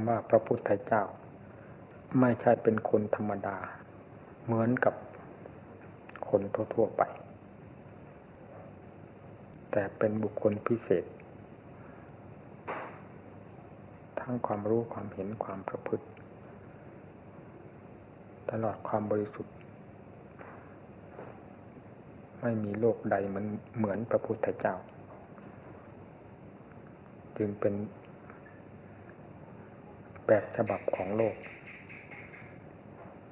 ำว่าพระพุทธเจ้าไม่ใช่เป็นคนธรรมดาเหมือนกับคนทั่วๆไปแต่เป็นบุคคลพิเศษทั้งความรู้ความเห็นความประพฤติตลอดความบริสุทธิ์ไม่มีโลกใดเหมือนพระพุทธเจ้าจึงเป็นแบบฉบับของโลก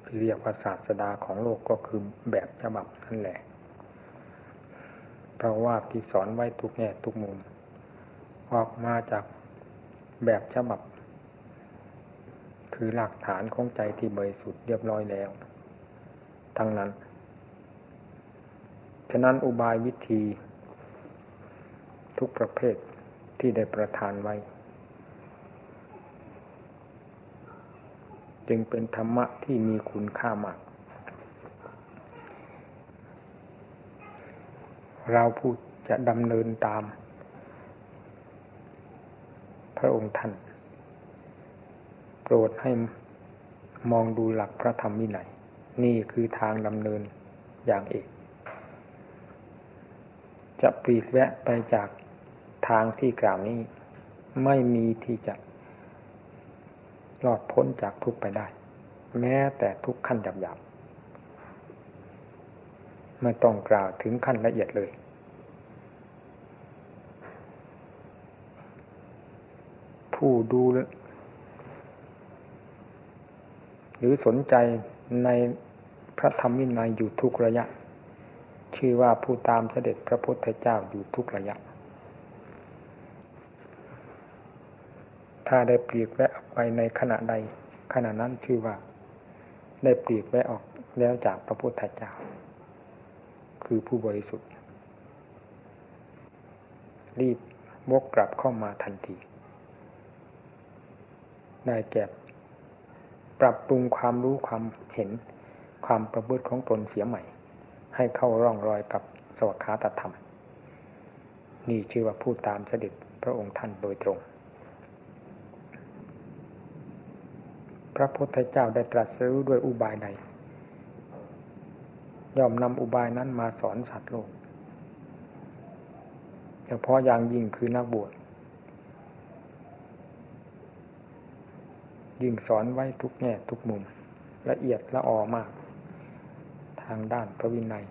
ที่เรียกว่าศาสดาของโลกก็คือแบบฉบับนั่นแหละเพราะว่าที่สอนไว้ทุกแง่ทุกมุมออกมาจากแบบฉบับคือหลักฐานของใจที่บริสุทธิ์เรียบร้อยแล้วทั้งนั้นฉะนั้นอุบายวิธีทุกประเภทที่ได้ประทานไว้จึงเป็นธรรมะที่มีคุณค่ามากเราผู้จะดำเนินตามพระองค์ท่านโปรดให้มองดูหลักพระธรรมวินัยนี่คือทางดำเนินอย่างเอกจะปลีกแวะไปจากทางที่กล่าวนี้ไม่มีที่จะหลอดพ้นจากทุกข์ไปได้แม้แต่ทุกขั้นหยาบๆไม่ต้องกล่าวถึงขั้นละเอียดเลยผู้ดูหรือสนใจในพระธรรมวินัยอยู่ทุกระยะชื่อว่าผู้ตามเสด็จพระพุทธเจ้าอยู่ทุกระยะถ้าได้ปลีกแวะออกไปในขณะใดขณะนั้นชื่อว่าได้ปลีกแวะออกแล้วจากพระพุทธเจ้าคือผู้บริสุทธิ์รีบวกกลับเข้ามาทันทีได้แก่ปรับปรุงความรู้ความเห็นความประพฤติของตนเสียใหม่ให้เข้าร่องรอยกับสวขาตธรรมนี่ชื่อว่าผู้ตามเสด็จพระองค์ท่านโดยตรงพระพุทธเจ้าได้ตรัสรู้ด้วยอุบายใดย่อมนำอุบายนั้นมาสอนสัตว์โลกเฉพาะอย่างยิ่งคือนักบวชยิ่งสอนไว้ทุกแง่ทุกมุมละเอียดละออมากทางด้านพระวินัย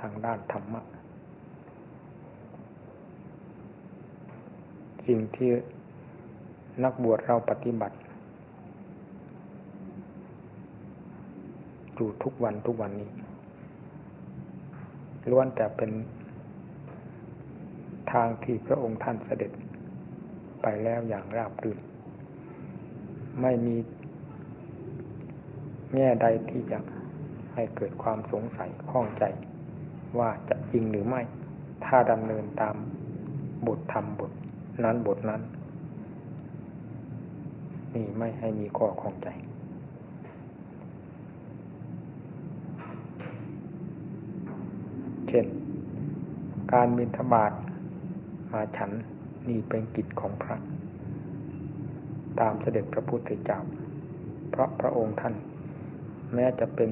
ทางด้านธรรมะสิ่งที่นักบวชเราปฏิบัติอยู่ทุกวันนี้ล้วนแต่เป็นทางที่พระองค์ท่านเสด็จไปแล้วอย่างราบรื่นไม่มีแง่ใดที่จะให้เกิดความสงสัยข้องใจว่าจะจริงหรือไม่ถ้าดำเนินตามบทธรรมบทนั้นนี่ไม่ให้มีข้อข้องใจเช่นการบิณฑบาตมาฉันนี่เป็นกิจของพระตามเสด็จพระพุทธเจ้าเพราะพระองค์ท่านแม้จะเป็น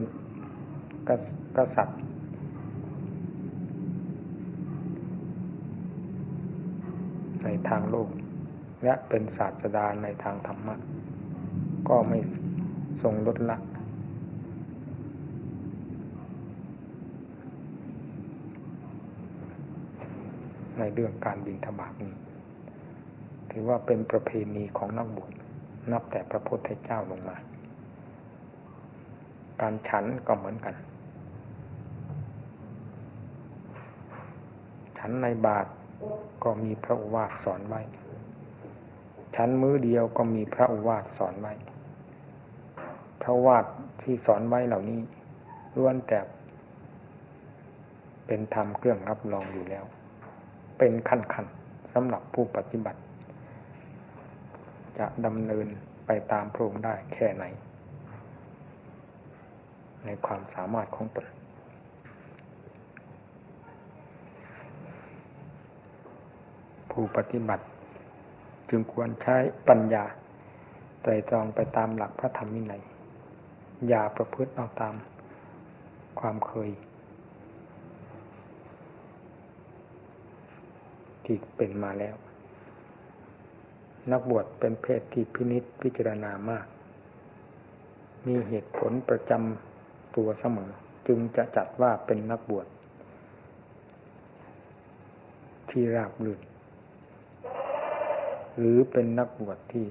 กษัตริย์ในทางโลกและเป็นศาสดาในทางธรรมะก็ไม่ทรงลดละในเรื่องการบิณฑบาตนี้ถือว่าเป็นประเพณีของนักบวชนับแต่พระพุทธเจ้าลงมาการฉันก็เหมือนกันฉันในบาตรก็มีพระโอวาทสอนไว้ฉันมื้อเดียวก็มีพระโอวาทสอนไว้พระโอวาทที่สอนไว้เหล่านี้ล้วนแต่เป็นธรรมเครื่องรับรองอยู่แล้วเป็นขั้นๆสำหรับผู้ปฏิบัติจะดำเนินไปตามพระองค์ได้แค่ไหนในความสามารถของตนผู้ปฏิบัติจึงควรใช้ปัญญา ตรตรองไปตามหลักพระธรรมวินัยอย่าประพฤติเอาตามความเคยที่เป็นมาแล้วนักบวชเป็นเพศที่พินิจพิจารณามากมีเหตุผลประจำตัวเสมอจึงจะจัดว่าเป็นนักบวชที่ราบรื่นหรือเป็นนักบวชที่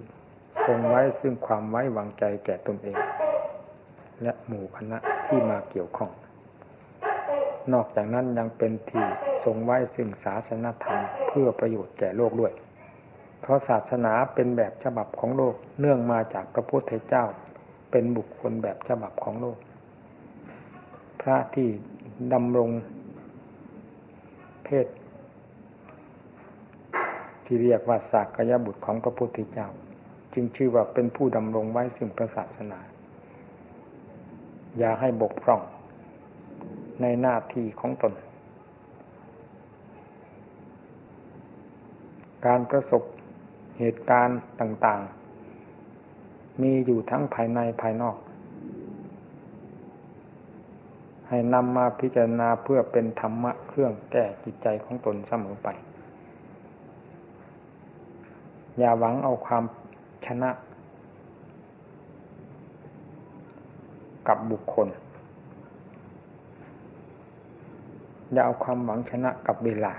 ทรงไว้ซึ่งความไว้วางใจแก่ตนเองและหมู่คณะที่มาเกี่ยวข้องนอกจากนั้นยังเป็นที่ทรงไว้ซึ่งศาสนธรรมเพื่อประโยชน์แก่โลกด้วยเพราะศาสนาเป็นแบบฉบับของโลกเนื่องมาจากพระพุทธเจ้าเป็นบุคคลแบบฉบับของโลกพระที่ดำรงเพศที่เรียกว่าสักยบุตรของพระพุทธเจ้าจึงชื่อว่าเป็นผู้ดำรงไว้ซึ่งพระศาสนาอย่าให้บกพร่องในหน้าที่ของตนการประสบเหตุการณ์ต่างๆมีอยู่ทั้งภายในภายนอกให้นำมาพิจารณาเพื่อเป็นธรรมะเครื่องแก้จิตใจของตนเสมอไปอย่าหวังเอาความชนะกับบุคคลอย่าเอาความหวังชนะกับเวลา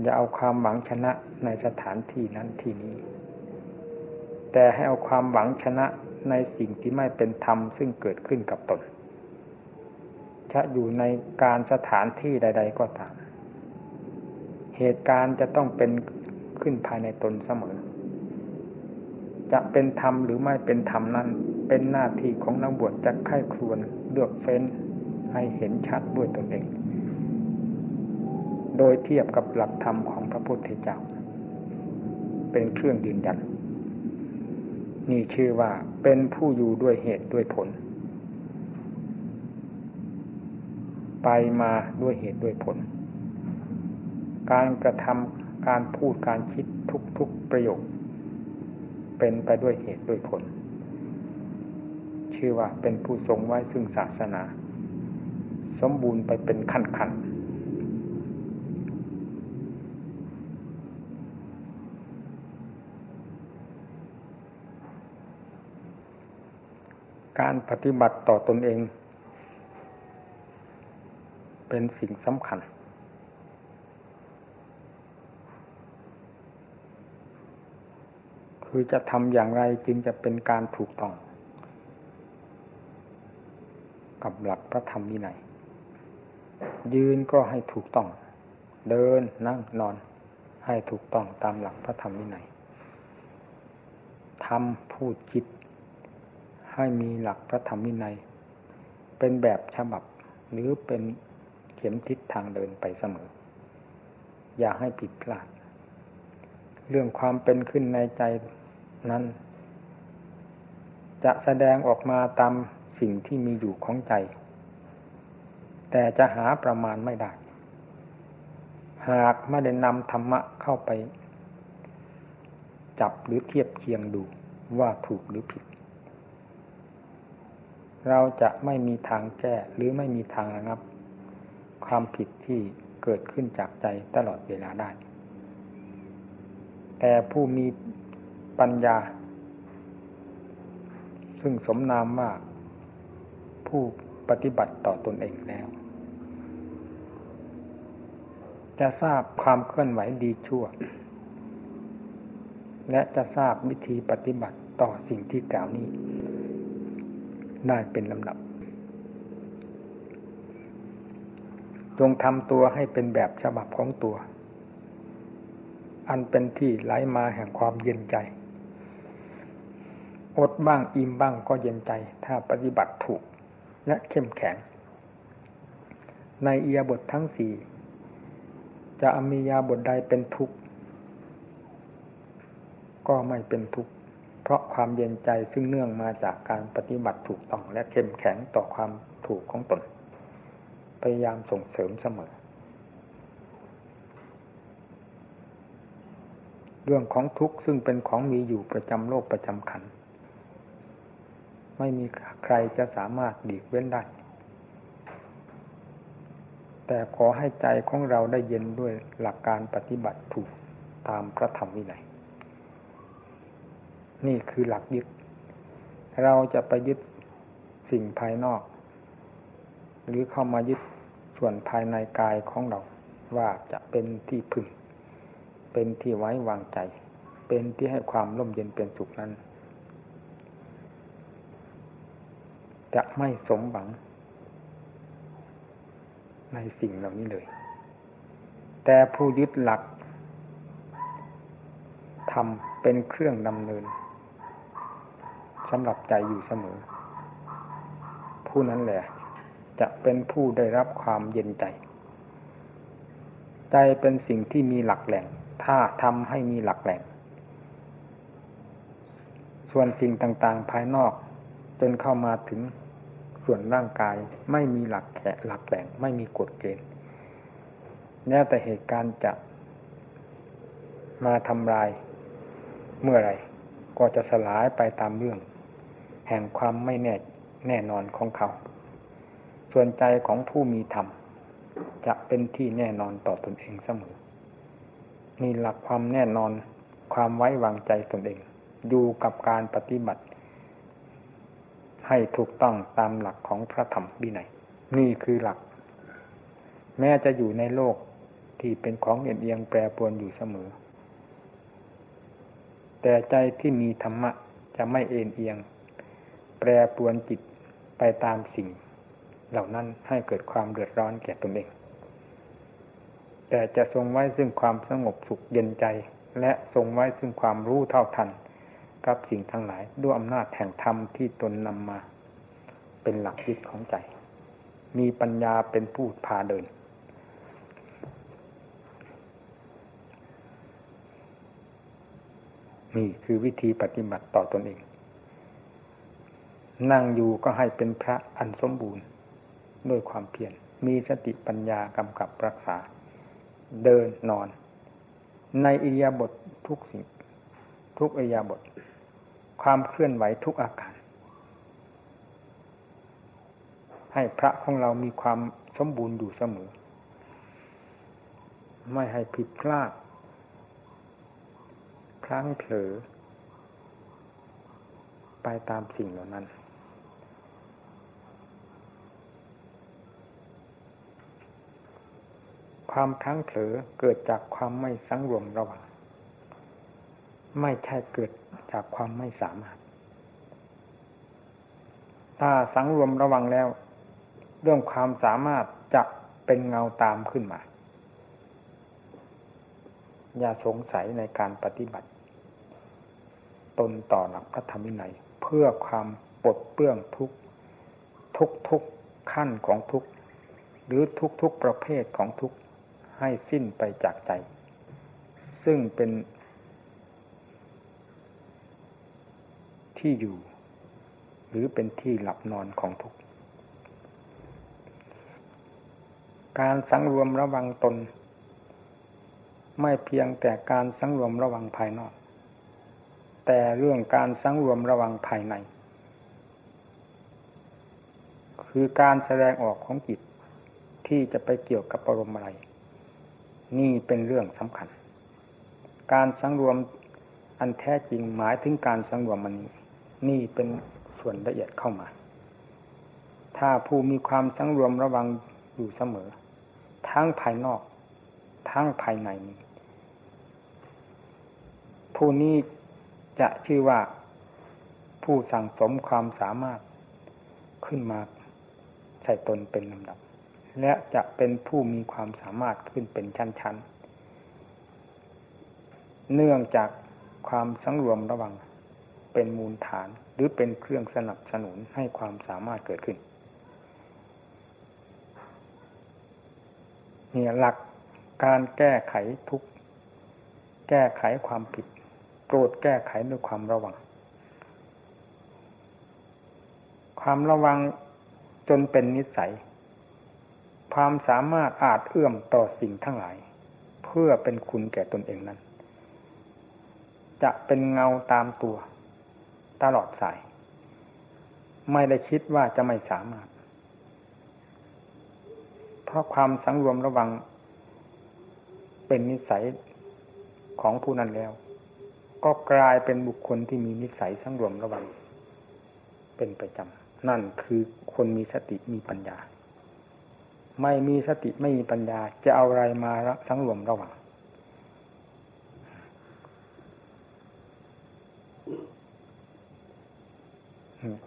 อย่าเอาความหวังชนะในสถานที่นั้นที่นี้แต่ให้เอาความหวังชนะในสิ่งที่ไม่เป็นธรรมซึ่งเกิดขึ้นกับตนจะอยู่ในการสถานที่ใดๆก็ตามเหตุการณ์จะต้องเป็นขึ้นภายในตนเสมอจะเป็นธรรมหรือไม่เป็นธรรมนั้นเป็นหน้าที่ของนักบวชจะไข้ครวญเลือกเฟ้นให้เห็นชัดด้วยตนเองโดยเทียบกับหลักธรรมของพระพุทธเจ้าเป็นเครื่องยืนยันนี่ชื่อว่าเป็นผู้อยู่ด้วยเหตุด้วยผลไปมาด้วยเหตุด้วยผลการกระทำการพูดการคิดทุกประโยคเป็นไปด้วยเหตุด้วยผลชื่อว่าเป็นผู้ทรงไว้ซึ่งศาสนาสมบูรณ์ไปเป็นขั้นการปฏิบัติต่อตนเองเป็นสิ่งสำคัญคือจะทำอย่างไรจึงจะเป็นการถูกต้องกับหลักพระธรรมวินัยยืนก็ให้ถูกต้องเดินนั่งนอนให้ถูกต้องตามหลักพระธรรมวินัยทำพูดคิดให้มีหลักพระธรรมวินัยเป็นแบบฉบับหรือเป็นเข็มทิศทางเดินไปเสมออย่าให้ผิดพลาดเรื่องความเป็นขึ้นในใจนั้นจะแสดงออกมาตามสิ่งที่มีอยู่ของใจแต่จะหาประมาณไม่ได้หากไม่ได้นำธรรมะเข้าไปจับหรือเทียบเคียงดูว่าถูกหรือผิดเราจะไม่มีทางแก้หรือไม่มีทางระงับความผิดที่เกิดขึ้นจากใจตลอดเวลาได้แต่ผู้มีปัญญาซึ่งสมนามว่าผู้ปฏิบัติต่อตนเองแล้วจะทราบความเคลื่อนไหวดีชั่วและจะทราบวิธีปฏิบัติต่อสิ่งที่กล่าวนี้ได้เป็นลำดับจงทำตัวให้เป็นแบบฉบับของตัวอันเป็นที่ไหลมาแห่งความเย็นใจอดบ้างอิ่มบ้างก็เย็นใจถ้าปฏิบัติถูกและเข้มแข็งในอิริยาบถทั้งสี่จะมีอิริยาบถใดเป็นทุกข์ก็ไม่เป็นทุกข์เพราะความเย็นใจซึ่งเนื่องมาจากการปฏิบัติถูกต้องและเข้มแข็งต่อความถูกของตนพยายามส่งเสริมเสมอ เรื่องของทุกข์ซึ่งเป็นของมีอยู่ประจำโลกประจำขันธ์ไม่มีใครจะสามารถหลีกเว้นได้แต่ขอให้ใจของเราได้เย็นด้วยหลักการปฏิบัติถูกตามพระธรรมวินัยนี่คือหลักยึดเราจะไปยึดสิ่งภายนอกหรือเข้ามายึดส่วนภายในกายของเราว่าจะเป็นที่พึ่งเป็นที่ไว้วางใจเป็นที่ให้ความร่มเย็นเป็นสุขนั้นจะไม่สมหวังในสิ่งเหล่านี้เลยแต่ผู้ยึดหลักธรรมเป็นเครื่องดำเนินสำหรับใจอยู่เสมอผู้นั้นแหละจะเป็นผู้ได้รับความเย็นใจใจเป็นสิ่งที่มีหลักแหล่งถ้าทำให้มีหลักแหล่งส่วนสิ่งต่างๆภายนอกจนเข้ามาถึงส่วนร่างกายไม่มีหลักแหล่งไม่มีกฎเกณฑ์แล้วแต่เหตุการณ์จะมาทำลายเมื่อไรก็จะสลายไปตามเรื่องแห่งความไม่แน่นอนของเขาส่วนใจของผู้มีธรรมจะเป็นที่แน่นอนต่อตนเองเสมอมีหลักความแน่นอนความไว้วางใจตนเองอยู่กับการปฏิบัติให้ถูกต้องตามหลักของพระธรรมวินัยนี่คือหลักแม้จะอยู่ในโลกที่เป็นของเอียงแปรปรวนอยู่เสมอแต่ใจที่มีธรรมะจะไม่เอียงแปรปรวนจิตไปตามสิ่งเหล่านั้นให้เกิดความเดือดร้อนแก่ตนเองแต่จะทรงไว้ซึ่งความสงบสุขเย็นใจและทรงไว้ซึ่งความรู้เท่าทันกับสิ่งทั้งหลายด้วยอำนาจแห่งธรรมที่ตนนำมาเป็นหลักยึดของใจมีปัญญาเป็นผู้พาเดินนี่คือวิธีปฏิบัติต่อตนเองนั่งอยู่ก็ให้เป็นพระอันสมบูรณ์ด้วยความเพียรมีสติปัญญากำกับรักษาเดินนอนในอิริยาบถทุกสิ่งทุกอิริยาบถความเคลื่อนไหวทุกอาการให้พระของเรามีความสมบูรณ์อยู่เสมอไม่ให้ผิดพลาดพลั้งเผลอไปตามสิ่งเหล่านั้นความพลั้งเผลอเกิดจากความไม่สังรวมระวังไม่ใช่เกิดจากความไม่สามารถถ้าสังรวมระวังแล้วเรื่องความสามารถจะเป็นเงาตามขึ้นมาอย่าสงสัยในการปฏิบัติตนต่อหลักพระธรรมวินัยเพื่อความปลดเปลื้องทุกขั้นของทุกหรือทุกประเภทของทุกให้สิ้นไปจากใจซึ่งเป็นที่อยู่หรือเป็นที่หลับนอนของทุกข์การสังรวมระวังตนไม่เพียงแต่การสังรวมระวังภายนอกแต่เรื่องการสังรวมระวังภายในคือการแสดงออกของจิตที่จะไปเกี่ยวกับอารมณ์อะไรนี่เป็นเรื่องสำคัญการสังรวมอันแท้จริงหมายถึงการสังรวมมันนี้นี่เป็นส่วนละเอียดเข้ามาถ้าผู้มีความสังรวมระวังอยู่เสมอทั้งภายนอกทั้งภายในนี้ผู้นี้จะชื่อว่าผู้สั่งสมความสามารถขึ้นมาใส่ตนเป็นลำดับและจะเป็นผู้มีความสามารถขึ้นเป็นชั้นๆเนื่องจากความสังรวมระวังเป็นมูลฐานหรือเป็นเครื่องสนับสนุนให้ความสามารถเกิดขึ้นเนี่ยหลักการแก้ไขทุกข์แก้ไขความผิดโปรดแก้ไขด้วยความระวังความระวังจนเป็นนิสัยความสามารถอาจเอื้อมต่อสิ่งทั้งหลายเพื่อเป็นคุณแก่ตนเองนั้น จะเป็นเงาตามตัวตลอดสายไม่ได้คิดว่าจะไม่สามารถเพราะความสังรวมระวังเป็นนิสัยของผู้นั้นแล้วก็กลายเป็นบุคคลที่มีนิสัยสังรวมระวังเป็นประจำนั่นคือคนมีสติมีปัญญาไม่มีสติไม่มีปัญญาจะเอาอะไรมาสังรวมระวัง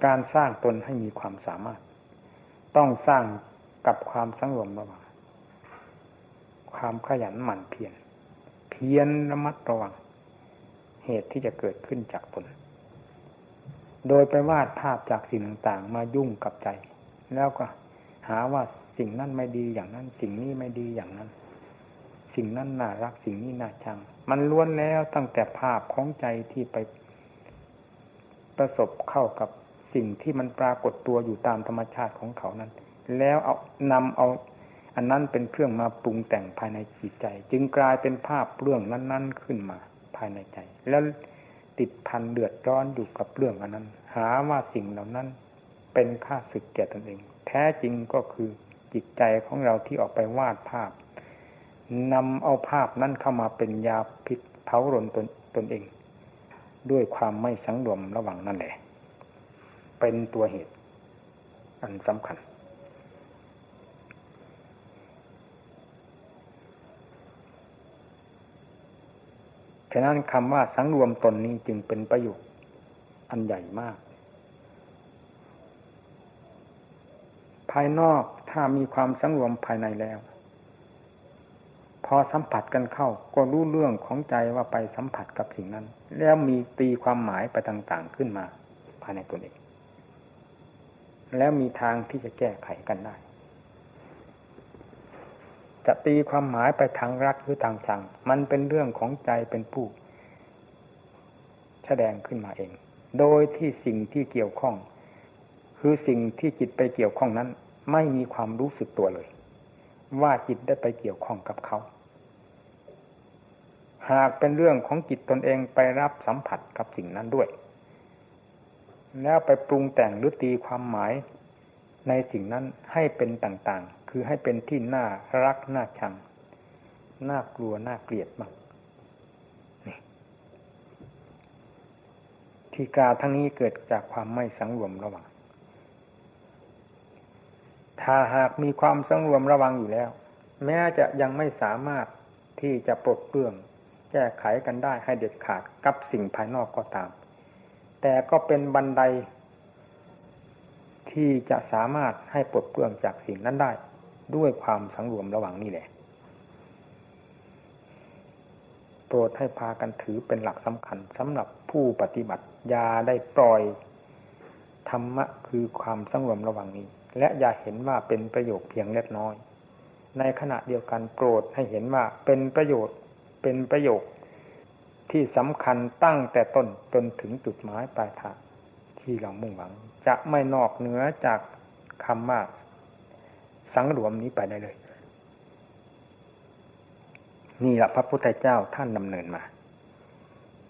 การสร้างตนให้มีความสามารถต้องสร้างกับความสังรวมระวังความขยันหมั่นเพียรระมัดระวังเหตุที่จะเกิดขึ้นจากตนโดยไปวาดภาพจากสิ่งต่างๆมายุ่งกับใจแล้วก็หาว่าสิ่งนั้นไม่ดีอย่างนั้นสิ่งนี้ไม่ดีอย่างนั้นสิ่งนั้นน่ารักสิ่งนี้น่าชังมันล้วนแล้วตั้งแต่ภาพของใจที่ไปประสบเข้ากับสิ่งที่มันปรากฏตัวอยู่ตามธรรมชาติของเขานั้นแล้วเอานำเอาอันนั้นเป็นเครื่องมาปรุงแต่งภายในจิตใจจึงกลายเป็นภาพเรื่องนั้นๆขึ้นมาภายในใจแล้วติดพันเดือดร้อนอยู่กับเรื่องอันนั้นหาว่าสิ่งเหล่านั้นเป็นข้าศึกแก่ตนเองแท้จริงก็คือจิตใจของเราที่ออกไปวาดภาพนำเอาภาพนั้นเข้ามาเป็นยาพิษเผารนตนเองด้วยความไม่สังรวมระหว่างนั่นแหละเป็นตัวเหตุอันสำคัญฉะนั้นคำว่าสังรวมตนนี้จึงเป็นประโยชน์อันใหญ่มากภายนอกถ้ามีความสังรวมภายในแล้วพอสัมผัสกันเข้าก็รู้เรื่องของใจว่าไปสัมผัสกับสิ่งนั้นแล้วมีตีความหมายไปต่างๆขึ้นมาภายในตนเองแล้วมีทางที่จะแก้ไขกันได้จะตีความหมายไปทางรักหรือทางชังมันเป็นเรื่องของใจเป็นผู้แสดงขึ้นมาเองโดยที่สิ่งที่เกี่ยวข้องคือสิ่งที่จิตไปเกี่ยวข้องนั้นไม่มีความรู้สึกตัวเลยว่าจิตได้ไปเกี่ยวข้องกับเขาหากเป็นเรื่องของจิตตนเองไปรับสัมผัสกับสิ่งนั้นด้วยแล้วไปปรุงแต่งหรือตีความหมายในสิ่งนั้นให้เป็นต่างๆคือให้เป็นที่น่ารักน่าชังน่ากลัวน่าเกลียดมากนี่ที่กล่าวทั้งนี้เกิดจากความไม่สังรวมระวังถ้าหากมีความสังรวมระวังอยู่แล้วแม้จะยังไม่สามารถที่จะปลดเปลื้องแก้ไขกันได้ให้เด็ดขาดกับสิ่งภายนอกก็ตามแต่ก็เป็นบันไดที่จะสามารถให้ปลดเปลื้องจากสิ่งนั้นได้ด้วยความสังรวมระวังนี่แหละโปรดให้พากันถือเป็นหลักสำคัญสำหรับผู้ปฏิบัติอย่าได้ปล่อยธรรมะคือความสังรวมระวังนี้และอย่าเห็นว่าเป็นประโยชน์เพียงเล็กน้อยในขณะเดียวกันโปรดให้เห็นว่าเป็นประโยชน์ที่สำคัญตั้งแต่ต้นจนถึงจุดหมายปลายทางที่เรามุ่งหวังจะไม่นอกเหนือจากคำว่าสังรวมนี้ไปได้เลยนี่แหละพระพุทธเจ้าท่านดำเนินมา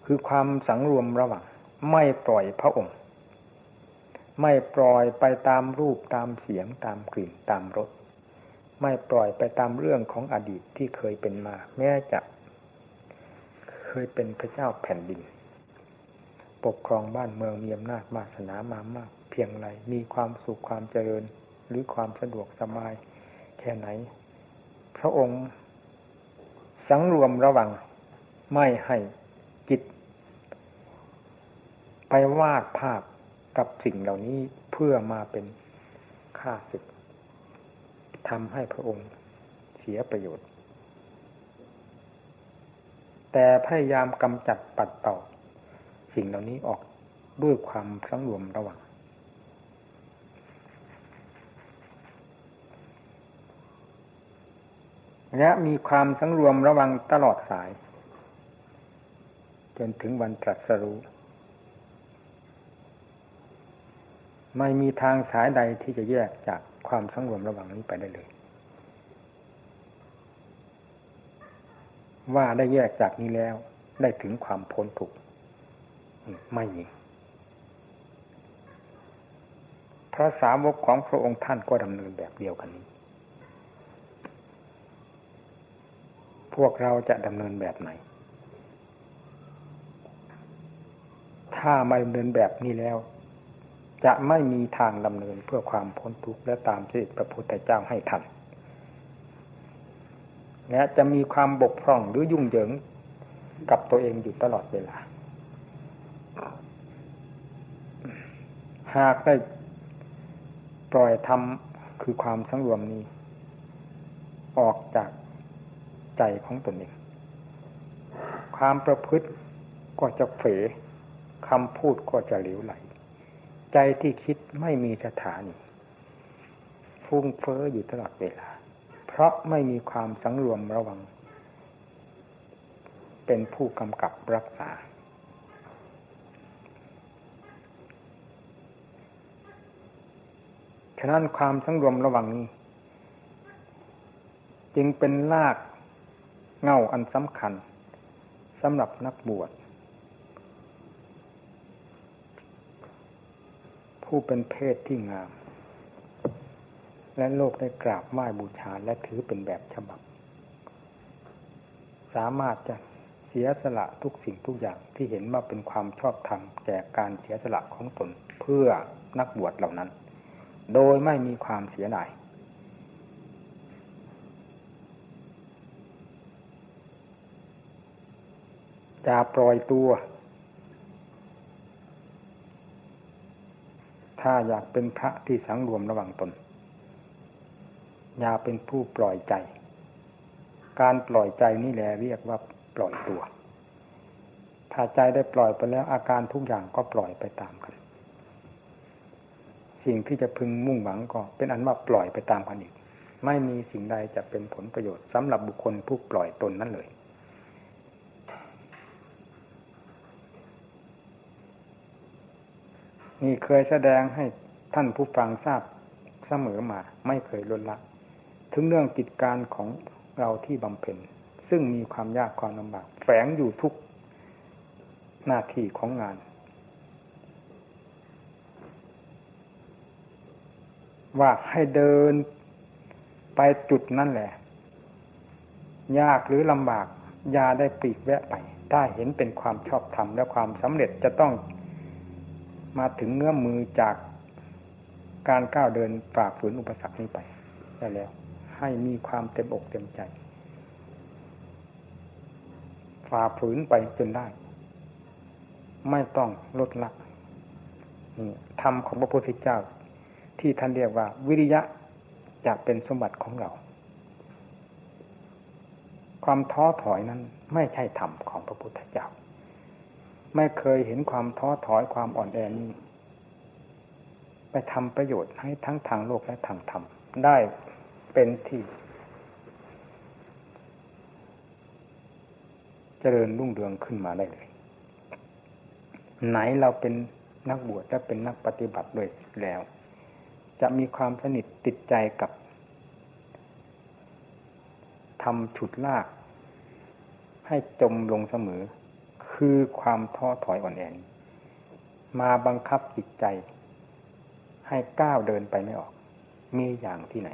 คือความสังรวมระวังไม่ปล่อยพระองค์ไม่ปล่อยไปตามรูปตามเสียงตามกลิ่นตามรสไม่ปล่อยไปตามเรื่องของอดีตที่เคยเป็นมาแม้จะเคยเป็นพระเจ้าแผ่นดินปกครองบ้านเมืองมีอำนาจวาสนามามากเพียงไรมีความสุขความเจริญหรือความสะดวกสบายแค่ไหนพระองค์สังรวมระวังไม่ให้จิตไปวาดภาพกับสิ่งเหล่านี้เพื่อมาเป็นข้าศึกทำให้พระองค์เสียประโยชน์แต่พยายามกำจัดปัดเป่าสิ่งเหล่านี้ออกด้วยความสังรวมระวังและมีความสังรวมระวังตลอดสายจนถึงวันตรัสรู้ไม่มีทางสายใดที่จะแยกจากความสังรวมระวังนี้ไปได้เลยว่าได้แยกจากนี้แล้วได้ถึงความพ้นทุกข์ ไม่พระสาวกของพระองค์ท่านก็ดำเนินแบบเดียวกันนี้พวกเราจะดำเนินแบบไหนถ้าไม่ดำเนินแบบนี้แล้วจะไม่มีทางดำเนินเพื่อความพ้นทุกข์และตามเสด็จพระพุทธเจ้าให้ทันและจะมีความบกพร่องหรือยุ่งเหยิงกับตัวเองอยู่ตลอดเวลาหากได้ปล่อยธรรมคือความสังรวมนี้ออกจากใจของตนเองความประพฤติก็จะเผลอคำพูดก็จะเหลวไหลใจที่คิดไม่มีสถานีฟุ้งเฟ้ออยู่ตลอดเวลาเพราะไม่มีความสังรวมระวังเป็นผู้กำกับรักษาฉะนั้นความสังรวมระวังนี้จึงเป็นรากเหง้าอันสำคัญสำหรับนักบวชผู้เป็นเพศที่งามและโลกได้กราบไหว้บูชาและถือเป็นแบบฉบับสามารถจะเสียสละทุกสิ่งทุกอย่างที่เห็นว่าเป็นความชอบธรรมแก่การเสียสละของตนเพื่อนักบวชเหล่านั้นโดยไม่มีความเสียดายจะปล่อยตัวถ้าอยากเป็นพระที่สังรวมระหว่างตนอย่าเป็นผู้ปล่อยใจการปล่อยใจนี่แหละเรียกว่าปล่อยตัวถ้าใจได้ปล่อยไปแล้วอาการทุกอย่างก็ปล่อยไปตามกันสิ่งที่จะพึงมุ่งหวังก็เป็นอันว่าปล่อยไปตามกันอีกไม่มีสิ่งใดจะเป็นผลประโยชน์สำหรับบุคคลผู้ปล่อยตนนั้นเลยนี่เคยแสดงให้ท่านผู้ฟังทราบเสมอมาไม่เคยลดละถึงเรื่องกิจการของเราที่บำเพ็ญซึ่งมีความยากความลำบากแฝงอยู่ทุกหน้าที่ของงานว่าให้เดินไปจุดนั้นแหละยากหรือลำบากอย่าได้ปลีกแวะไปถ้าเห็นเป็นความชอบธรรมและความสำเร็จจะต้องมาถึงเงื้อมมือจากการก้าวเดินฝ่าฝืนอุปสรรคนี้ไปได้แล้วให้มีความเต็มอกเต็มใจฝ่าฝืนไปจนได้ไม่ต้องลดละนี่ธรรมของพระพุทธเจ้าที่ท่านเรียกว่าวิริยะจะเป็นสมบัติของเราความท้อถอยนั้นไม่ใช่ธรรมของพระพุทธเจ้าไม่เคยเห็นความท้อถอยความอ่อนแอนี้ไปทำประโยชน์ให้ทั้งทางโลกและทางธรรมได้เป็นที่เจริญรุ่งเรืองขึ้นมาได้เลยไหนเราเป็นนักบวชและเป็นนักปฏิบัติด้วยแล้วจะมีความสนิทติดใจกับธรรมฉุดลากให้จมลงเสมอคือความท้อถอยอ่อนแอมาบังคับจิตใจให้ก้าวเดินไปไม่ออกมีอย่างที่ไหน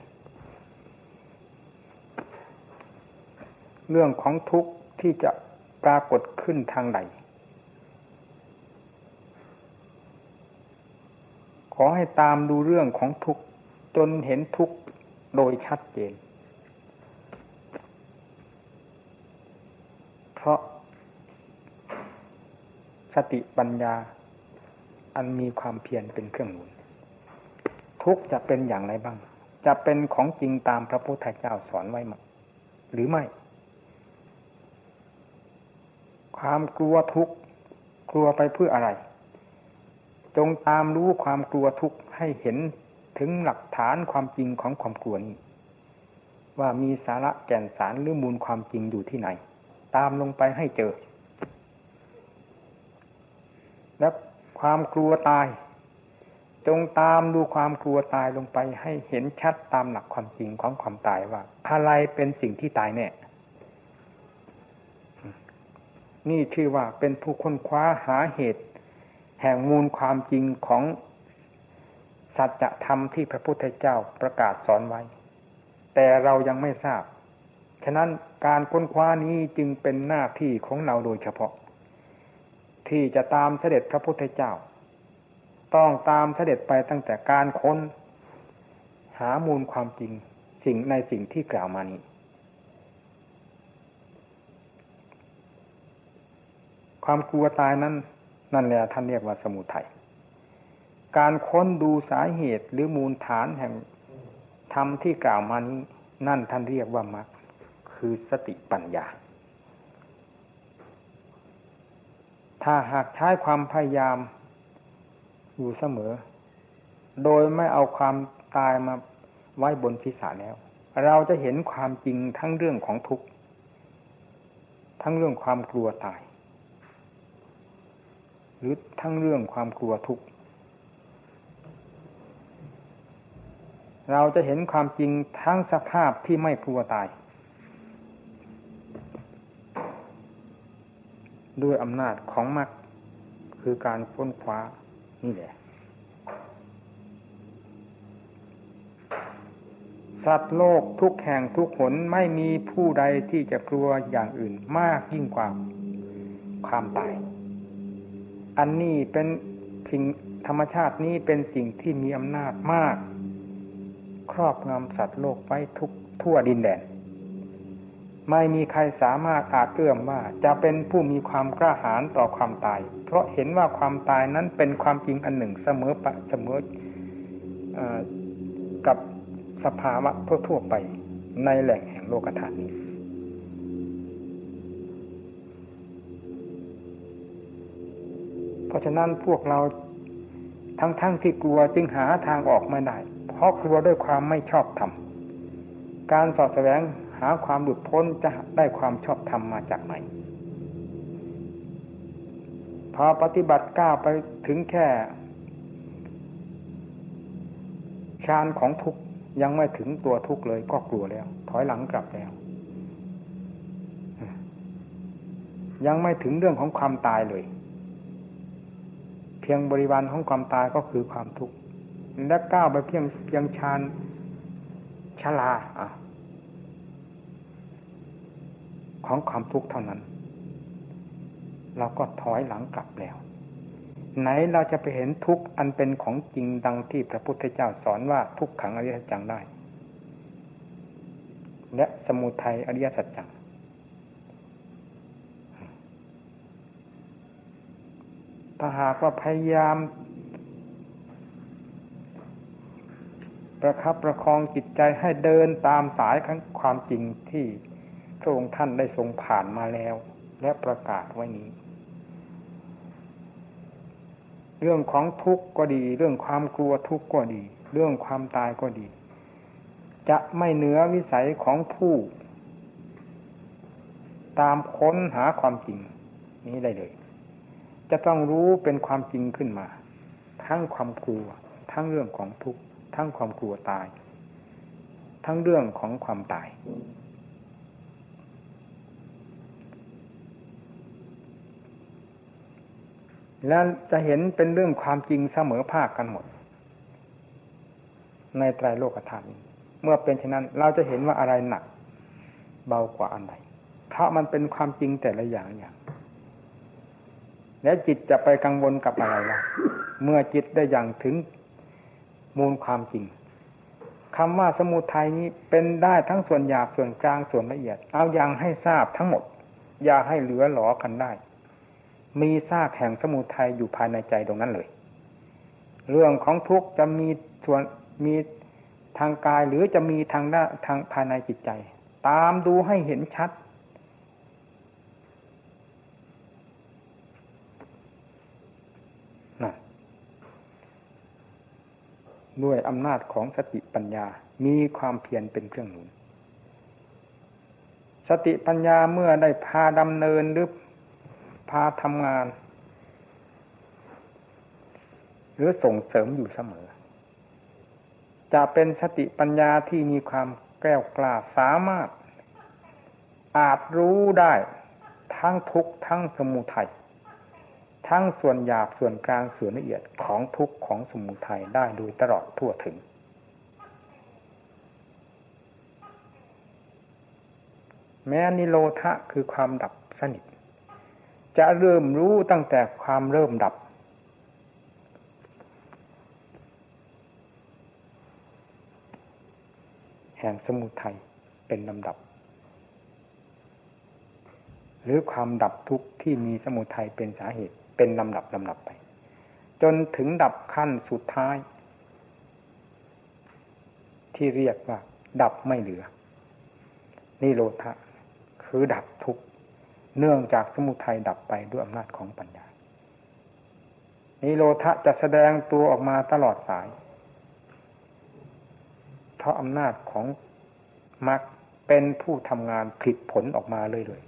เรื่องของทุกข์ที่จะปรากฏขึ้นทางใดขอให้ตามดูเรื่องของทุกข์จนเห็นทุกข์โดยชัดเจนเพราะสติปัญญาอันมีความเพียรเป็นเครื่องหนุนทุกข์จะเป็นอย่างไรบ้างจะเป็นของจริงตามพระพุทธเจ้าสอนไว้หรือไม่ความกลัวทุกข์กลัวไปเพื่ออะไรจงตามรู้ความกลัวทุกข์ให้เห็นถึงหลักฐานความจริงของความกลัวนี้ว่ามีสาระแก่นสารหรือมูลความจริงอยู่ที่ไหนตามลงไปให้เจอและความกลัวตายจงตามดูความกลัวตายลงไปให้เห็นชัดตามหลักความจริงของความตายว่าอะไรเป็นสิ่งที่ตายแน่นี่ชื่อว่าเป็นผู้ค้นคว้าหาเหตุ แห่งมูลความจริงของสัจธรรมที่พระพุทธเจ้าประกาศสอนไว้แต่เรายังไม่ทราบฉะนั้นการค้นคว้านี้จึงเป็นหน้าที่ของเราโดยเฉพาะที่จะตามเสด็จพระพุทธเจ้าต้องตามเสด็จไปตั้งแต่การค้นหามูลความจริงสิ่งในสิ่งที่กล่าวมานี้ความกลัวตายนั้นนั่นแหละท่านเรียกว่าสมุทัยการค้นดูสาเหตุหรือมูลฐานแห่งธรรมที่กล่าวมานี้นั่นท่านเรียกว่ามรรคคือสติปัญญาถ้าหากใช้ความพยายามอยู่เสมอโดยไม่เอาความตายมาไว้บนศีรษะแล้วเราจะเห็นความจริงทั้งเรื่องของทุกข์ทั้งเรื่องความกลัวตายหรือทั้งเรื่องความกลัวทุกข์เราจะเห็นความจริงทั้งสภาพที่ไม่กลัวตายด้วยอำนาจของมรรคคือการค้นคว้านี่แหละสัตว์โลกทุกแห่งทุกหนไม่มีผู้ใดที่จะกลัวอย่างอื่นมากยิ่งกว่าความตายอันนี้เป็นสิ่งธรรมชาตินี้เป็นสิ่งที่มีอำนาจมากครอบงำสัตว์โลกไว้ทุกทั่วดินแดนไม่มีใครสามารถอาจเอื้อมว่าจะเป็นผู้มีความกล้าหาญต่อความตายเพราะเห็นว่าความตายนั้นเป็นความจริงอันหนึ่งเสมอกับสภาวะทั่วไปในแหล่งแห่งโลกธาตุนี้เพราะฉะนั้นพวกเราทั้งที่กลัวจึงหาทางออกไม่ได้เพราะกลัวด้วยความไม่ชอบธรรมการสอดแสวงหาความหลุดพ้นจะได้ความชอบธรรมมาจากไหนพอปฏิบัติก้าวไปถึงแค่ฌานของทุกข์ยังไม่ถึงตัวทุกข์เลยก็กลัวแล้วถอยหลังกลับแล้วยังไม่ถึงเรื่องของความตายเลยเพียงบริวารของความตายก็คือความทุกข์และก้าวไปเพียงฌานชลาของความทุกข์เท่านั้นเราก็ถอยหลังกลับแล้วไหนเราจะไปเห็นทุกข์อันเป็นของจริงดังที่พระพุทธเจ้าสอนว่าทุกขังอริยสัจจังได้และสมุทัยอริยสัจจังถ้าหากว่าพยายามประคับประคองจิตใจให้เดินตามสายของความจริงที่พระองค์ท่านได้ทรงผ่านมาแล้วและประกาศไว้นี้เรื่องของทุกข์ก็ดีเรื่องความกลัวทุกข์ก็ดีเรื่องความตายก็ดีจะไม่เหนือวิสัยของผู้ตามค้นหาความจริงนี้ได้เลยจะต้องรู้เป็นความจริงขึ้นมาทั้งความกลัวทั้งเรื่องของทุกข์ทั้งความกลัวตายทั้งเรื่องของความตายและจะเห็นเป็นเรื่องความจริงเสมอภาคกันหมดในไตรโลกธาตุนี้เมื่อเป็นเช่นนั้นเราจะเห็นว่าอะไรหนักเบากว่าอันใดถ้ามันเป็นความจริงแต่ละอย่างแล้วจิตจะไปกังวลกับอะไรล่ะเมื่อจิตได้อย่างถึงมูลความจริงคำว่าสมุทัยนี้เป็นได้ทั้งส่วนหยาบส่วนกลางส่วนละเอียดเอาอย่างให้ทราบทั้งหมดอย่าให้เหลือหลอกันได้มีซากแห่งสมุทัยอยู่ภายในใจตรงนั้นเลยเรื่องของทุกข์จะมีส่วนมีทางกายหรือจะมีทางด้านทางภายในจิตใจตามดูให้เห็นชัดนะด้วยอำนาจของสติปัญญามีความเพียรเป็นเครื่องหนุนสติปัญญาเมื่อได้พาดำเนินหรือพาทำงานหรือส่งเสริมอยู่เสมอจะเป็นสติปัญญาที่มีความแกล้วกล้าสามารถอาจรู้ได้ทั้งทุกข์ทั้งสมุทัย ทั้งส่วนหยาบส่วนกลางส่วนละเอียดของทุกข์ของสมุทัยได้โดยตลอดทั่วถึงแม้นิโรธะคือความดับสนิทจะเริ่มรู้ตั้งแต่ความเริ่มดับแห่งสมุทัยเป็นลำดับหรือความดับทุกข์ที่มีสมุทัยเป็นสาเหตุเป็นลำดับไปจนถึงดับขั้นสุดท้ายที่เรียกว่าดับไม่เหลือนิโรธะคือดับทุกข์เนื่องจากสมุทัยดับไปด้วยอำนาจของปัญญานิโรธะจะแสดงตัวออกมาตลอดสายเพราะอำนาจของมรรคเป็นผู้ทำงานผลิตผลออกมาเลย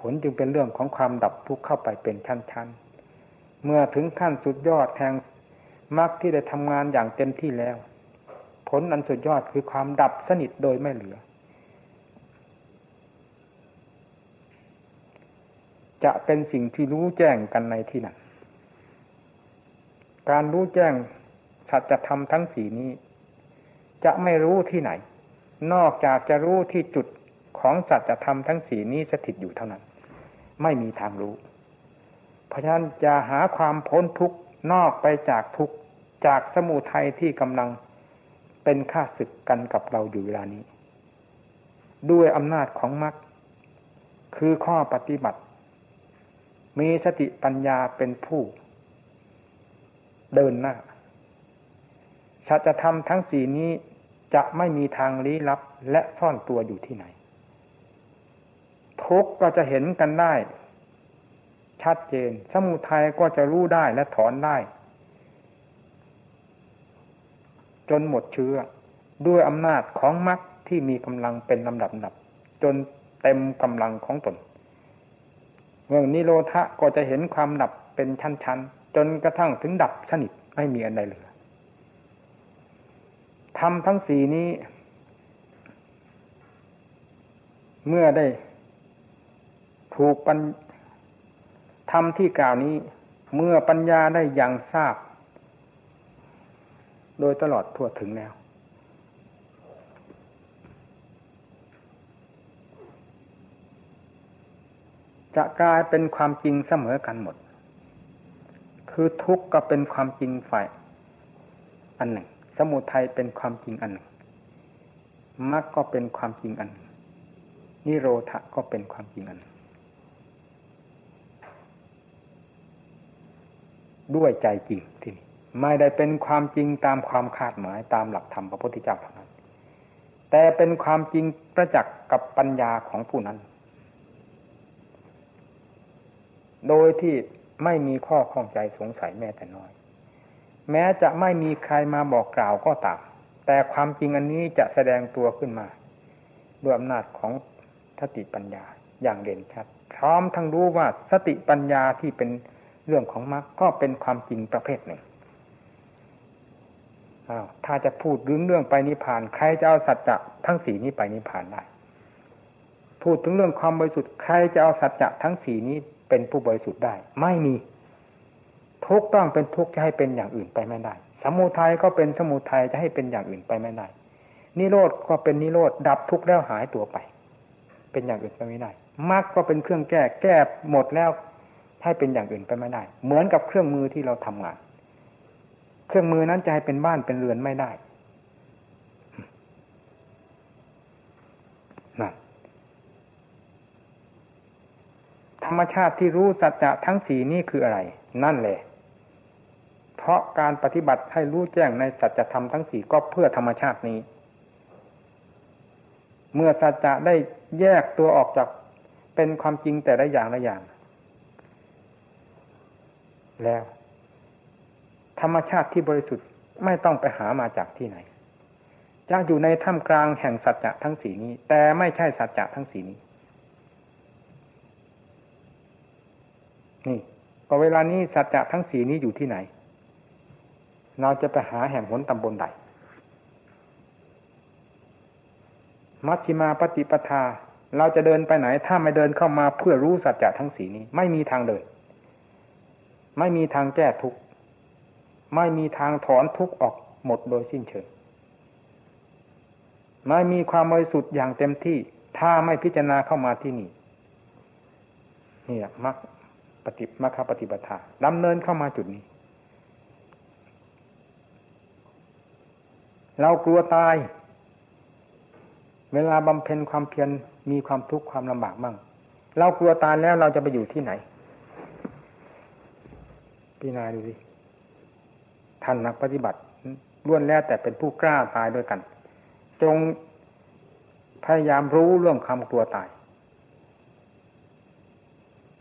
ผลจึงเป็นเรื่องของความดับทุกข์เข้าไปเป็นชั้นๆเมื่อถึงขั้นสุดยอดแห่งมรรคที่ได้ทำงานอย่างเต็มที่แล้วผลอันสุดยอดคือความดับสนิทโดยไม่เหลือจะเป็นสิ่งที่รู้แจ้งกันในที่นั้นการรู้แจ้งสัจธรรมทั้งสี่นี้จะไม่รู้ที่ไหนนอกจากจะรู้ที่จุดของสัจธรรมทั้งสี่นี้สถิตอยู่เท่านั้นไม่มีทางรู้เพราะฉะนั้นจะหาความพ้นทุกข์นอกไปจากทุกข์จากสมุทัยที่กำลังเป็นข้าศึกกันกับเราอยู่เวลานี้ด้วยอำนาจของมรรคคือข้อปฏิบัติมีสติปัญญาเป็นผู้เดินหน้าสัจธรรมทั้งสี่นี้จะไม่มีทางลี้ลับและซ่อนตัวอยู่ที่ไหนทุกข์ก็จะเห็นกันได้ชัดเจนสมุทัยก็จะรู้ได้และถอนได้จนหมดเชื้อด้วยอำนาจของมรรคที่มีกำลังเป็นลำดับนับจนเต็มกำลังของตนเมื่อนิโรธะก็จะเห็นความดับเป็นชั้นๆจนกระทั่งถึงดับสนิทไม่มีอะไรเหลือธรรมทั้งสี่นี้เมื่อได้ถูกธรรมที่กล่าวนี้เมื่อปัญญาได้อย่างทราบโดยตลอดทั่วถึงแล้วจะกลายเป็นความจริงเสมอกันหมดคือทุกข์ก็เป็นความจริงฝ่ายอันหนึ่งสมุทัยเป็นความจริงอันหนึ่งมรรคก็เป็นความจริงอันหนึ่งนิโรธะก็เป็นความจริงอันหนึ่งด้วยใจจริงที่นี่ไม่ได้เป็นความจริงตามความคาดหมายตามหลักธรรมพระพุทธเจ้าเท่านั้นแต่เป็นความจริงประจักษ์กับปัญญาของผู้นั้นโดยที่ไม่มีข้อข้องใจสงสัยแม้แต่น้อยแม้จะไม่มีใครมาบอกกล่าวก็ตามแต่ความจริงอันนี้จะแสดงตัวขึ้นมาด้วยอำนาจของสติปัญญาอย่างเด่นชัดพร้อมทั้งรู้ว่าสติปัญญาที่เป็นเรื่องของมรรคก็เป็นความจริงประเภทหนึ่งถ้าจะพูดเรื่องไปนิพพานใครจะเอาสัจจะทั้ง4นี้ไปนิพพานได้พูดถึงเรื่องความบริสุทธิ์ใครจะเอาสัจจะทั้ง4นี้เป็นผู้บริสุทธิ์ได้ไม่มีทุกข์ต้องเป็นทุกข์จะให้เป็นอย่างอื่นไปไม่ได้สมุทัยก็เป็นสมุทัยจะให้เป็นอย่างอื่นไปไม่ได้นิโรธก็เป็นนิโรธดับทุกข์แล้วหายตัวไปเป็นอย่างอื่นไปไม่ได้มรรคก็เป็นเครื่องแก้หมดแล้วให้เป็นอย่างอื่นไปไม่ได้เหมือนกับเครื่องมือที่เราทำงานเครื่องมือนั้นจะให้เป็นบ้านเป็นเรือนไม่ได้นั่นธรรมชาติที่รู้สัจจะทั้ง4นี่คืออะไรนั่นแหละเพราะการปฏิบัติให้รู้แจ้งในสัจธรรมทั้ง4ก็เพื่อธรรมชาตินี้เมื่อสัจจะได้แยกตัวออกจากเป็นความจริงแต่ละอย่างละอย่างแล้วธรรมชาติที่บริสุทธิ์ไม่ต้องไปหามาจากที่ไหนจะอยู่ในท่ามกลางแห่งสัจจะทั้ง4นี้แต่ไม่ใช่สัจจะทั้ง4นี้นี่พอเวลานี้สัจจะทั้ง4นี้อยู่ที่ไหนเราจะไปหาแห่งหนตำบลใดมัชฌิมาปฏิปทา เราจะเดินไปไหนถ้าไม่เดินเข้ามาเพื่อรู้สัจจะทั้งสี่นี้ไม่มีทางเดินไม่มีทางแก้ทุกข์ไม่มีทางถอนทุกข์ออกหมดโดยสิ้นเชิงไม่มีความบริสุทธิ์อย่างเต็มที่ถ้าไม่พิจารณาเข้ามาที่นี่นี่มรรคปฏิบัติธรรมดำเนินเข้ามาจุดนี้เรากลัวตายเวลาบำเพ็ญความเพียรมีความทุกข์ความลำบากบ้างเรากลัวตายแล้วเราจะไปอยู่ที่ไหนพี่นายดูสิท่านนักปฏิบัติล้วนแล้วแต่เป็นผู้กล้าตายด้วยกันจงพยายามรู้เรื่องความกลัวตาย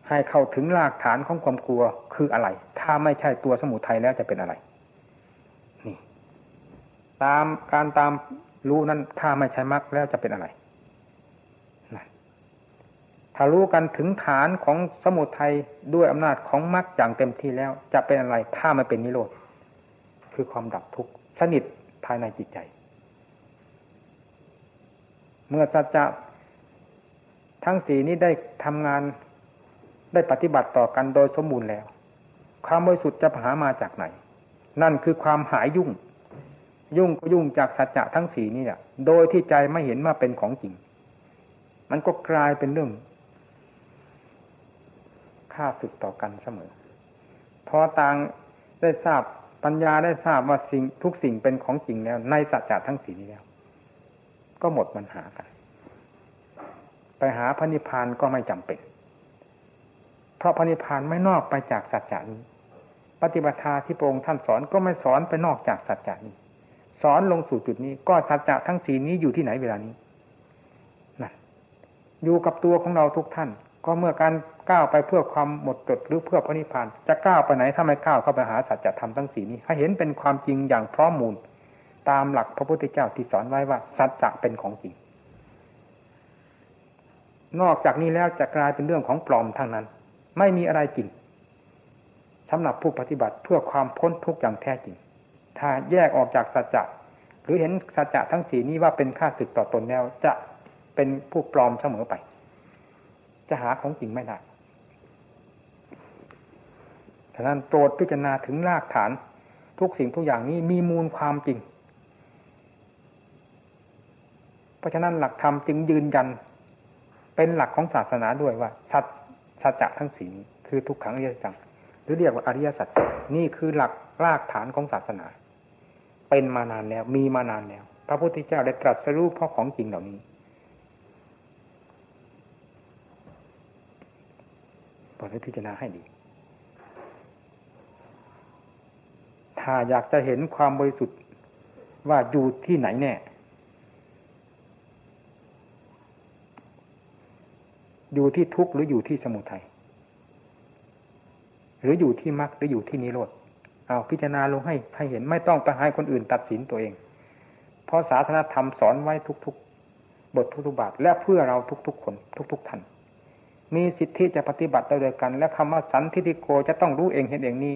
ให้เข้าถึงรากฐานของความกลัวคืออะไรถ้าไม่ใช่ตัวสมุทัยแล้วจะเป็นอะไรนี่ตามการตามรู้นั้นถ้าไม่ใช่มรรคแล้วจะเป็นอะไรถ้ารู้กันถึงฐานของสมุทัยด้วยอำนาจของมรรคอย่างเต็มที่แล้วจะเป็นอะไรถ้าไม่เป็นนิโรธคือความดับทุกข์สนิทภายในจิตใจเมื่อสัจจะทั้ง4นี้ได้ทำงานได้ปฏิบัติต่อกันโดยสมบูรณ์แล้วความบริสุทธิ์จะหามาจากไหนนั่นคือความหายยุ่งก็ยุ่งจากสัจจะทั้ง4นี้เนี่ยโดยที่ใจไม่เห็นว่าเป็นของจริงมันก็กลายเป็นเรื่องฆ่าศึกต่อกันเสมอพอต่างได้ทราบปัญญาได้ทราบว่าสิ่งทุกสิ่งเป็นของจริงแล้วในสัจจะทั้ง4นี้แล้วก็หมดปัญหากันไปหาพระนิพพานก็ไม่จำเป็นเพราะพระนิพพานไม่นอกไปจากสัจจะนี้ปฏิบัติธรรมที่พระองค์ท่านสอนก็ไม่สอนไปนอกจากสัจจะนี้สอนลงสู่จุดนี้ก็สัจจะทั้ง4นี้อยู่ที่ไหนเวลานี้นั่นอยู่กับตัวของเราทุกท่านก็เมื่อการก้าวไปเพื่อความหมดจดหรือเพื่อพระนิพพานจะก้าวไปไหนถ้าไม่ก้าวเข้าไปหาสัจธรรมทั้ง4นี้ให้เห็นเป็นความจริงอย่างพร้อมมูลตามหลักพระพุทธเจ้าที่สอนไว้ว่าสัจจะเป็นของจริงนอกจากนี้แล้วจะกลายเป็นเรื่องของปลอมทั้งนั้นไม่มีอะไรจริงสำหรับผู้ปฏิบัติเพื่อความพ้นทุกข์อย่างแท้จริงถ้าแยกออกจากสัจจะหรือเห็นสัจจะทั้งสี่นี้ว่าเป็นข้าศึกต่อตนแล้วจะเป็นผู้ปลอมเสมอไปจะหาของจริงไม่ได้ฉะนั้นโปรดพิจารณาถึงรากฐานทุกสิ่งทุกอย่างนี้มีมูลความจริงเพราะฉะนั้นหลักธรรมจึงยืนยันเป็นหลักของศาสนาด้วยว่าสัจจะทั้งสี่นี้คือทุกขังอริยสัจหรือเรียกว่าอริยสัจนี่คือหลักรากฐานของศาสนาเป็นมานานแล้วมีมานานแล้วพระพุทธเจ้าได้ตรัสรู้เพราะของจริงเหล่านี้ขอให้พิจารณาให้ดีถ้าอยากจะเห็นความบริสุทธิ์ว่าอยู่ที่ไหนแน่อยู่ที่ทุกข์หรืออยู่ที่สมุทัยหรืออยู่ที่มรรคหรืออยู่ที่นิโรธเอาพิจารณาลงให้เห็นไม่ต้องไปให้คนอื่นตัดสินตัวเองเพราะศาสนธรรมสอนไว้ทุกๆบททุกๆบาทและเพื่อเราทุกๆคนทุกๆท่านมีสิทธิจะปฏิบัติได้ด้วยกันและคำว่าสันทิฏฐิโกจะต้องรู้เองเห็นเองนี้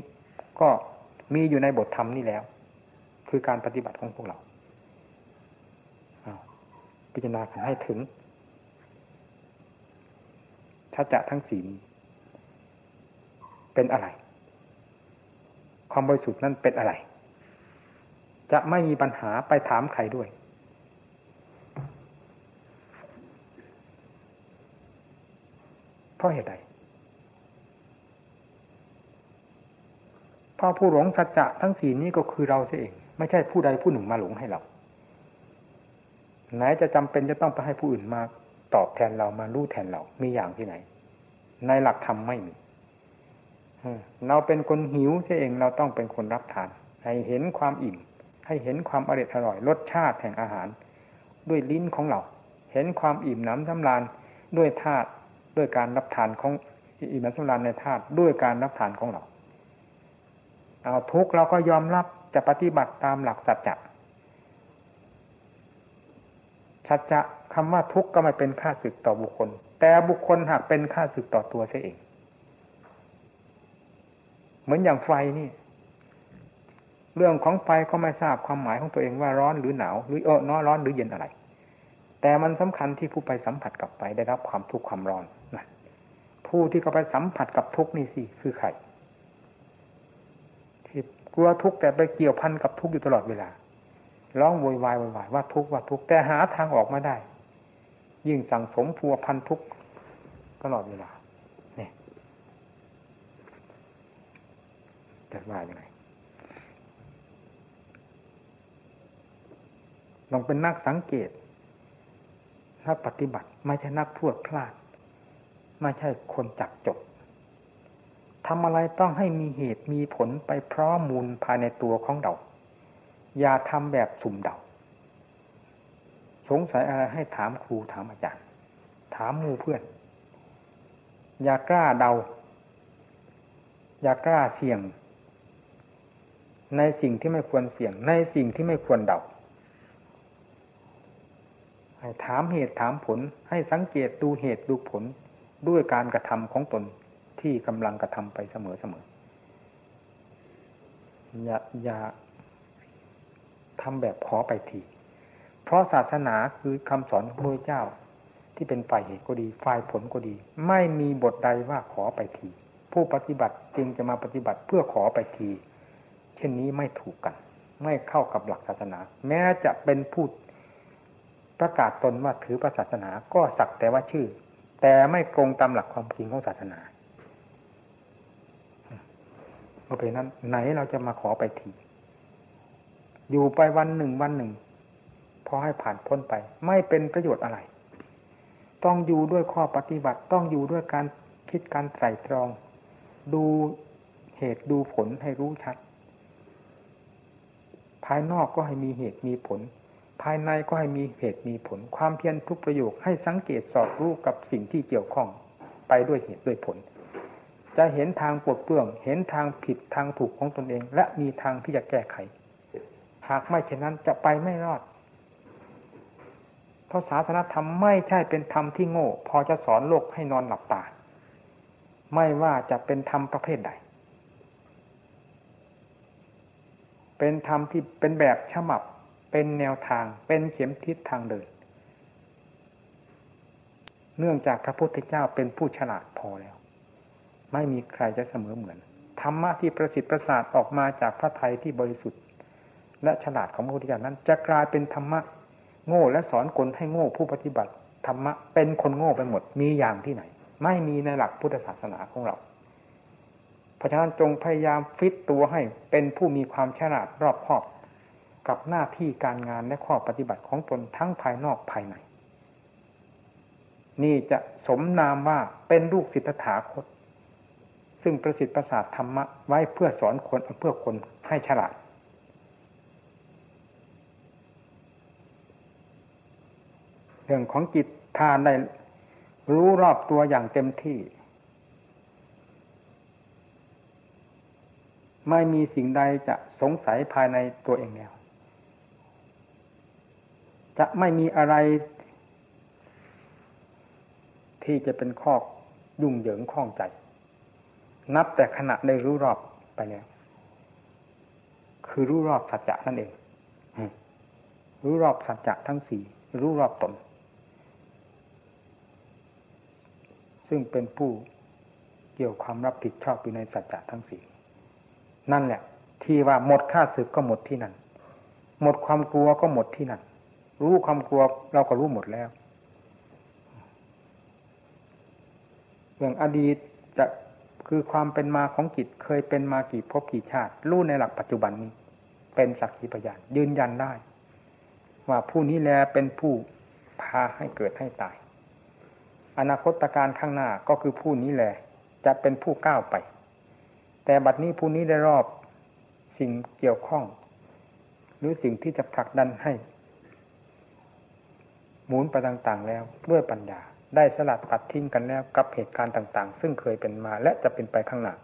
ก็มีอยู่ในบทธรรมนี่แล้วคือการปฏิบัติของพวกเราพิจารณากันให้ถึงสัจจะทั้งสี่นี้เป็นอะไรความบริสุทธิ์นั้นเป็นอะไรจะไม่มีปัญหาไปถามใครด้วยเพราะเหตุใดเพราะผู้หลงสัจจะทั้งสี่นี้ก็คือเราเสียเองไม่ใช่ผู้ใดผู้หนึ่งมาหลงให้เราไหนจะจำเป็นจะต้องไปให้ผู้อื่นมาตอบแทนเรามารู้แทนเรามีอย่างที่ไหนในหลักธรรมไม่มีเราเป็นคนหิวเสียเองเราต้องเป็นคนรับทานให้เห็นความอิ่มให้เห็นความอร่อยรสชาติแห่งอาหารด้วยลิ้นของเราเห็นความอิ่มน้ำสำราญด้วยธาตุด้วยการรับทานของอิ่มน้ำสำราญในธาตุด้วยการรับทานของเราเอาทุกข์เราก็ยอมรับจะปฏิบัติตามหลักสัจจะคำว่าทุกข์ก็ไม่เป็นข้าศึกต่อบุคคลแต่บุคคลหากเป็นข้าศึกต่อตัวเสียเองเหมือนอย่างไฟนี่เรื่องของไฟก็ไม่ทราบความหมายของตัวเองว่าร้อนหรือหนาวหรือร้อนหรือเย็นอะไร แต่มันสำคัญที่ผู้ไปสัมผัสกับไปได้รับความทุกข์ความร้อนนะผู้ที่เข้าไปสัมผัสกับทุกข์นี่สิคือใครที่กลัวทุกข์แต่ไปเกี่ยวพันกับทุกข์อยู่ตลอดเวลาร้องโวยวายว่าทุกข์ว่าทุกข์แต่หาทางออกมาได้ยิ่งสั่งสมพัวพันทุกข์ตลอดเวลาเนี่ยจะว่ายังไงลองเป็นนักสังเกตนักปฏิบัติไม่ใช่นักพวดพลาดไม่ใช่คนจักจบทำอะไรต้องให้มีเหตุมีผลไปพร้อมมูลภายในตัวของเราอย่าทำแบบสุ่มเดาสงสัยอะไรให้ถามครูถามอาจารย์ถามหมู่เพื่อนอย่ากล้าเดาอย่ากล้าเสี่ยงในสิ่งที่ไม่ควรเสี่ยงในสิ่งที่ไม่ควรเดาให้ถามเหตุถามผลให้สังเกตดูเหตุดูผลด้วยการกระทำของตนที่กำลังกระทำไปเสมอเสมออย่าทำแบบขอไปทีเพราะศาสนาคือคำสอนของพระเจ้าที่เป็นฝ่ายเหตุก็ดีฝ่ายผลก็ดีไม่มีบทใดว่าขอไปทีผู้ปฏิบัติจึงจะมาปฏิบัติเพื่อขอไปทีเช่นนี้ไม่ถูกกันไม่เข้ากับหลักศาสนาแม้จะเป็นผู้ประกาศตนว่าถือพระศาสนาก็สักแต่ว่าชื่อแต่ไม่ตรงตามหลักความจริงของศาสนาเพราะฉะนั้นไหนเราจะมาขอไปทีอยู่ไปวันหนึ่งพอให้ผ่านพ้นไปไม่เป็นประโยชน์อะไรต้องอยู่ด้วยข้อปฏิบัติต้องอยู่ด้วยการคิดการไตร่ตรองดูเหตุดูผลให้รู้ชัดภายนอกก็ให้มีเหตุมีผลภายในก็ให้มีเหตุมีผลความเพียรทุกประโยคให้สังเกตสอดรู้กับสิ่งที่เกี่ยวข้องไปด้วยเหตุด้วยผลจะเห็นทางปวดเปื้องเห็นทางผิดทางถูกของตนเองและมีทางที่จะแก้ไขหากไม่เช่นนั้นจะไปไม่รอดเพราะศาสนธรรมไม่ใช่เป็นธรรมที่โง่พอจะสอนโลกให้นอนหลับตาไม่ว่าจะเป็นธรรมประเภทใดเป็นธรรมที่เป็นแบบฉบับเป็นแนวทางเป็นเข็มทิศทางเดินเนื่องจากพระพุทธเจ้าเป็นผู้ฉลาดพอแล้วไม่มีใครจะเสมอเหมือนธรรมะที่ประสิทธิ์ประสาทออกมาจากพระทัยที่บริสุทธิ์และฉลาดของพระพุทธเจ้านั้นจะกลายเป็นธรรมะโง่และสอนคนให้โง่ผู้ปฏิบัติธรรมะเป็นคนโง่ไปหมดมีอย่างที่ไหนไม่มีในหลักพุทธศาสนาของเราเพราะฉะนั้นจงพยายามฟิตตัวให้เป็นผู้มีความฉลาดรอบคอบกับหน้าที่การงานและข้อปฏิบัติของตนทั้งภายนอกภายในนี่จะสมนามว่าเป็นลูกศิษย์ตถาคตซึ่งประสิทธิ์ประสาทธรรมะไว้เพื่อสอนคนเพื่อคนให้ฉลาดเรื่องของจิตทานได้รู้รอบตัวอย่างเต็มที่ไม่มีสิ่งใดจะสงสัยภายในตัวเองแล้วจะไม่มีอะไรที่จะเป็นข้อยุ่งเหยิงข้องใจนับแต่ขณะได้รู้รอบไปแล้วคือรู้รอบสัจจะนั่นเองรู้รอบสัจจะทั้งสี่รู้รอบตนซึ่งเป็นผู้เกี่ยวความรับผิดชอบอยู่ในสัจจะทั้งสี่นั่นแหละที่ว่าหมดค่าศึกก็หมดที่นั่นหมดความกลัวก็หมดที่นั่นรู้ความกลัวเราก็รู้หมดแล้วเรื่องอดีตจะคือความเป็นมาของจิตเคยเป็นมากี่ภพกี่ชาติรู้ในหลักปัจจุบันนี้เป็นสักขีพยานยืนยันได้ว่าผู้นี้แลเป็นผู้พาให้เกิดให้ตายอนาคตการข้างหน้าก็คือผู้นี้แลจะเป็นผู้ก้าวไปแต่บัดนี้ผู้นี้ได้รอบสิ่งเกี่ยวข้องหรือสิ่งที่จะผลักดันให้หมุนไปต่างๆแล้วด้วยปัญญาได้สลัดปัดทิ้งกันแล้วกับเหตุการณ์ต่างๆซึ่งเคยเป็นมาและจะเป็นไปข้างหน้า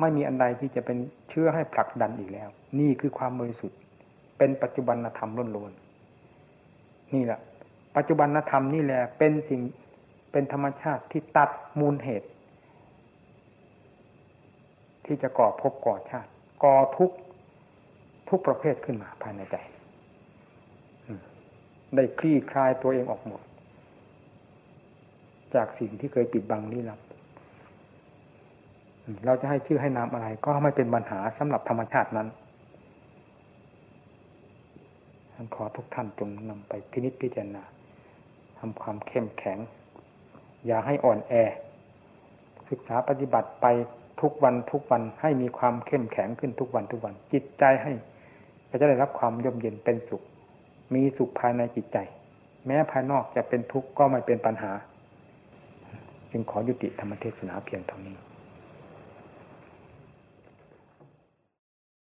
ไม่มีอันใดที่จะเป็นเชื้อให้ผลักดันอีกแล้วนี่คือความบริสุทธิ์เป็นปัจจุบันธรรมล้วนๆนี่แหละปัจจุบันธรรมนี่แหละเป็นสิ่งเป็นธรรมชาติที่ตัดมูลเหตุที่จะก่อภพก่อชาติก่อทุกประเภทขึ้นมาภายในใจ ได้คลี่คลายตัวเองออกหมดจากสิ่งที่เคยปิดบังลี้ลับเราจะให้ชื่อให้นามอะไรก็ไม่เป็นปัญหาสำหรับธรรมชาตินั้นขอทุกท่านจงนำไปพินิจพิจารณาทำความเข้มแข็งอย่าให้อ่อนแอศึกษาปฏิบัติไปทุกวันทุกวันให้มีความเข้มแข็งขึ้นทุกวันทุกวันจิตใจให้จะได้รับความร่มเย็นเป็นสุขมีสุขภายในจิตใจแม้ภายนอกจะเป็นทุกข์ก็ไม่เป็นปัญหาจึงขอยุติธรรมเทศนาเพียงเท่านี้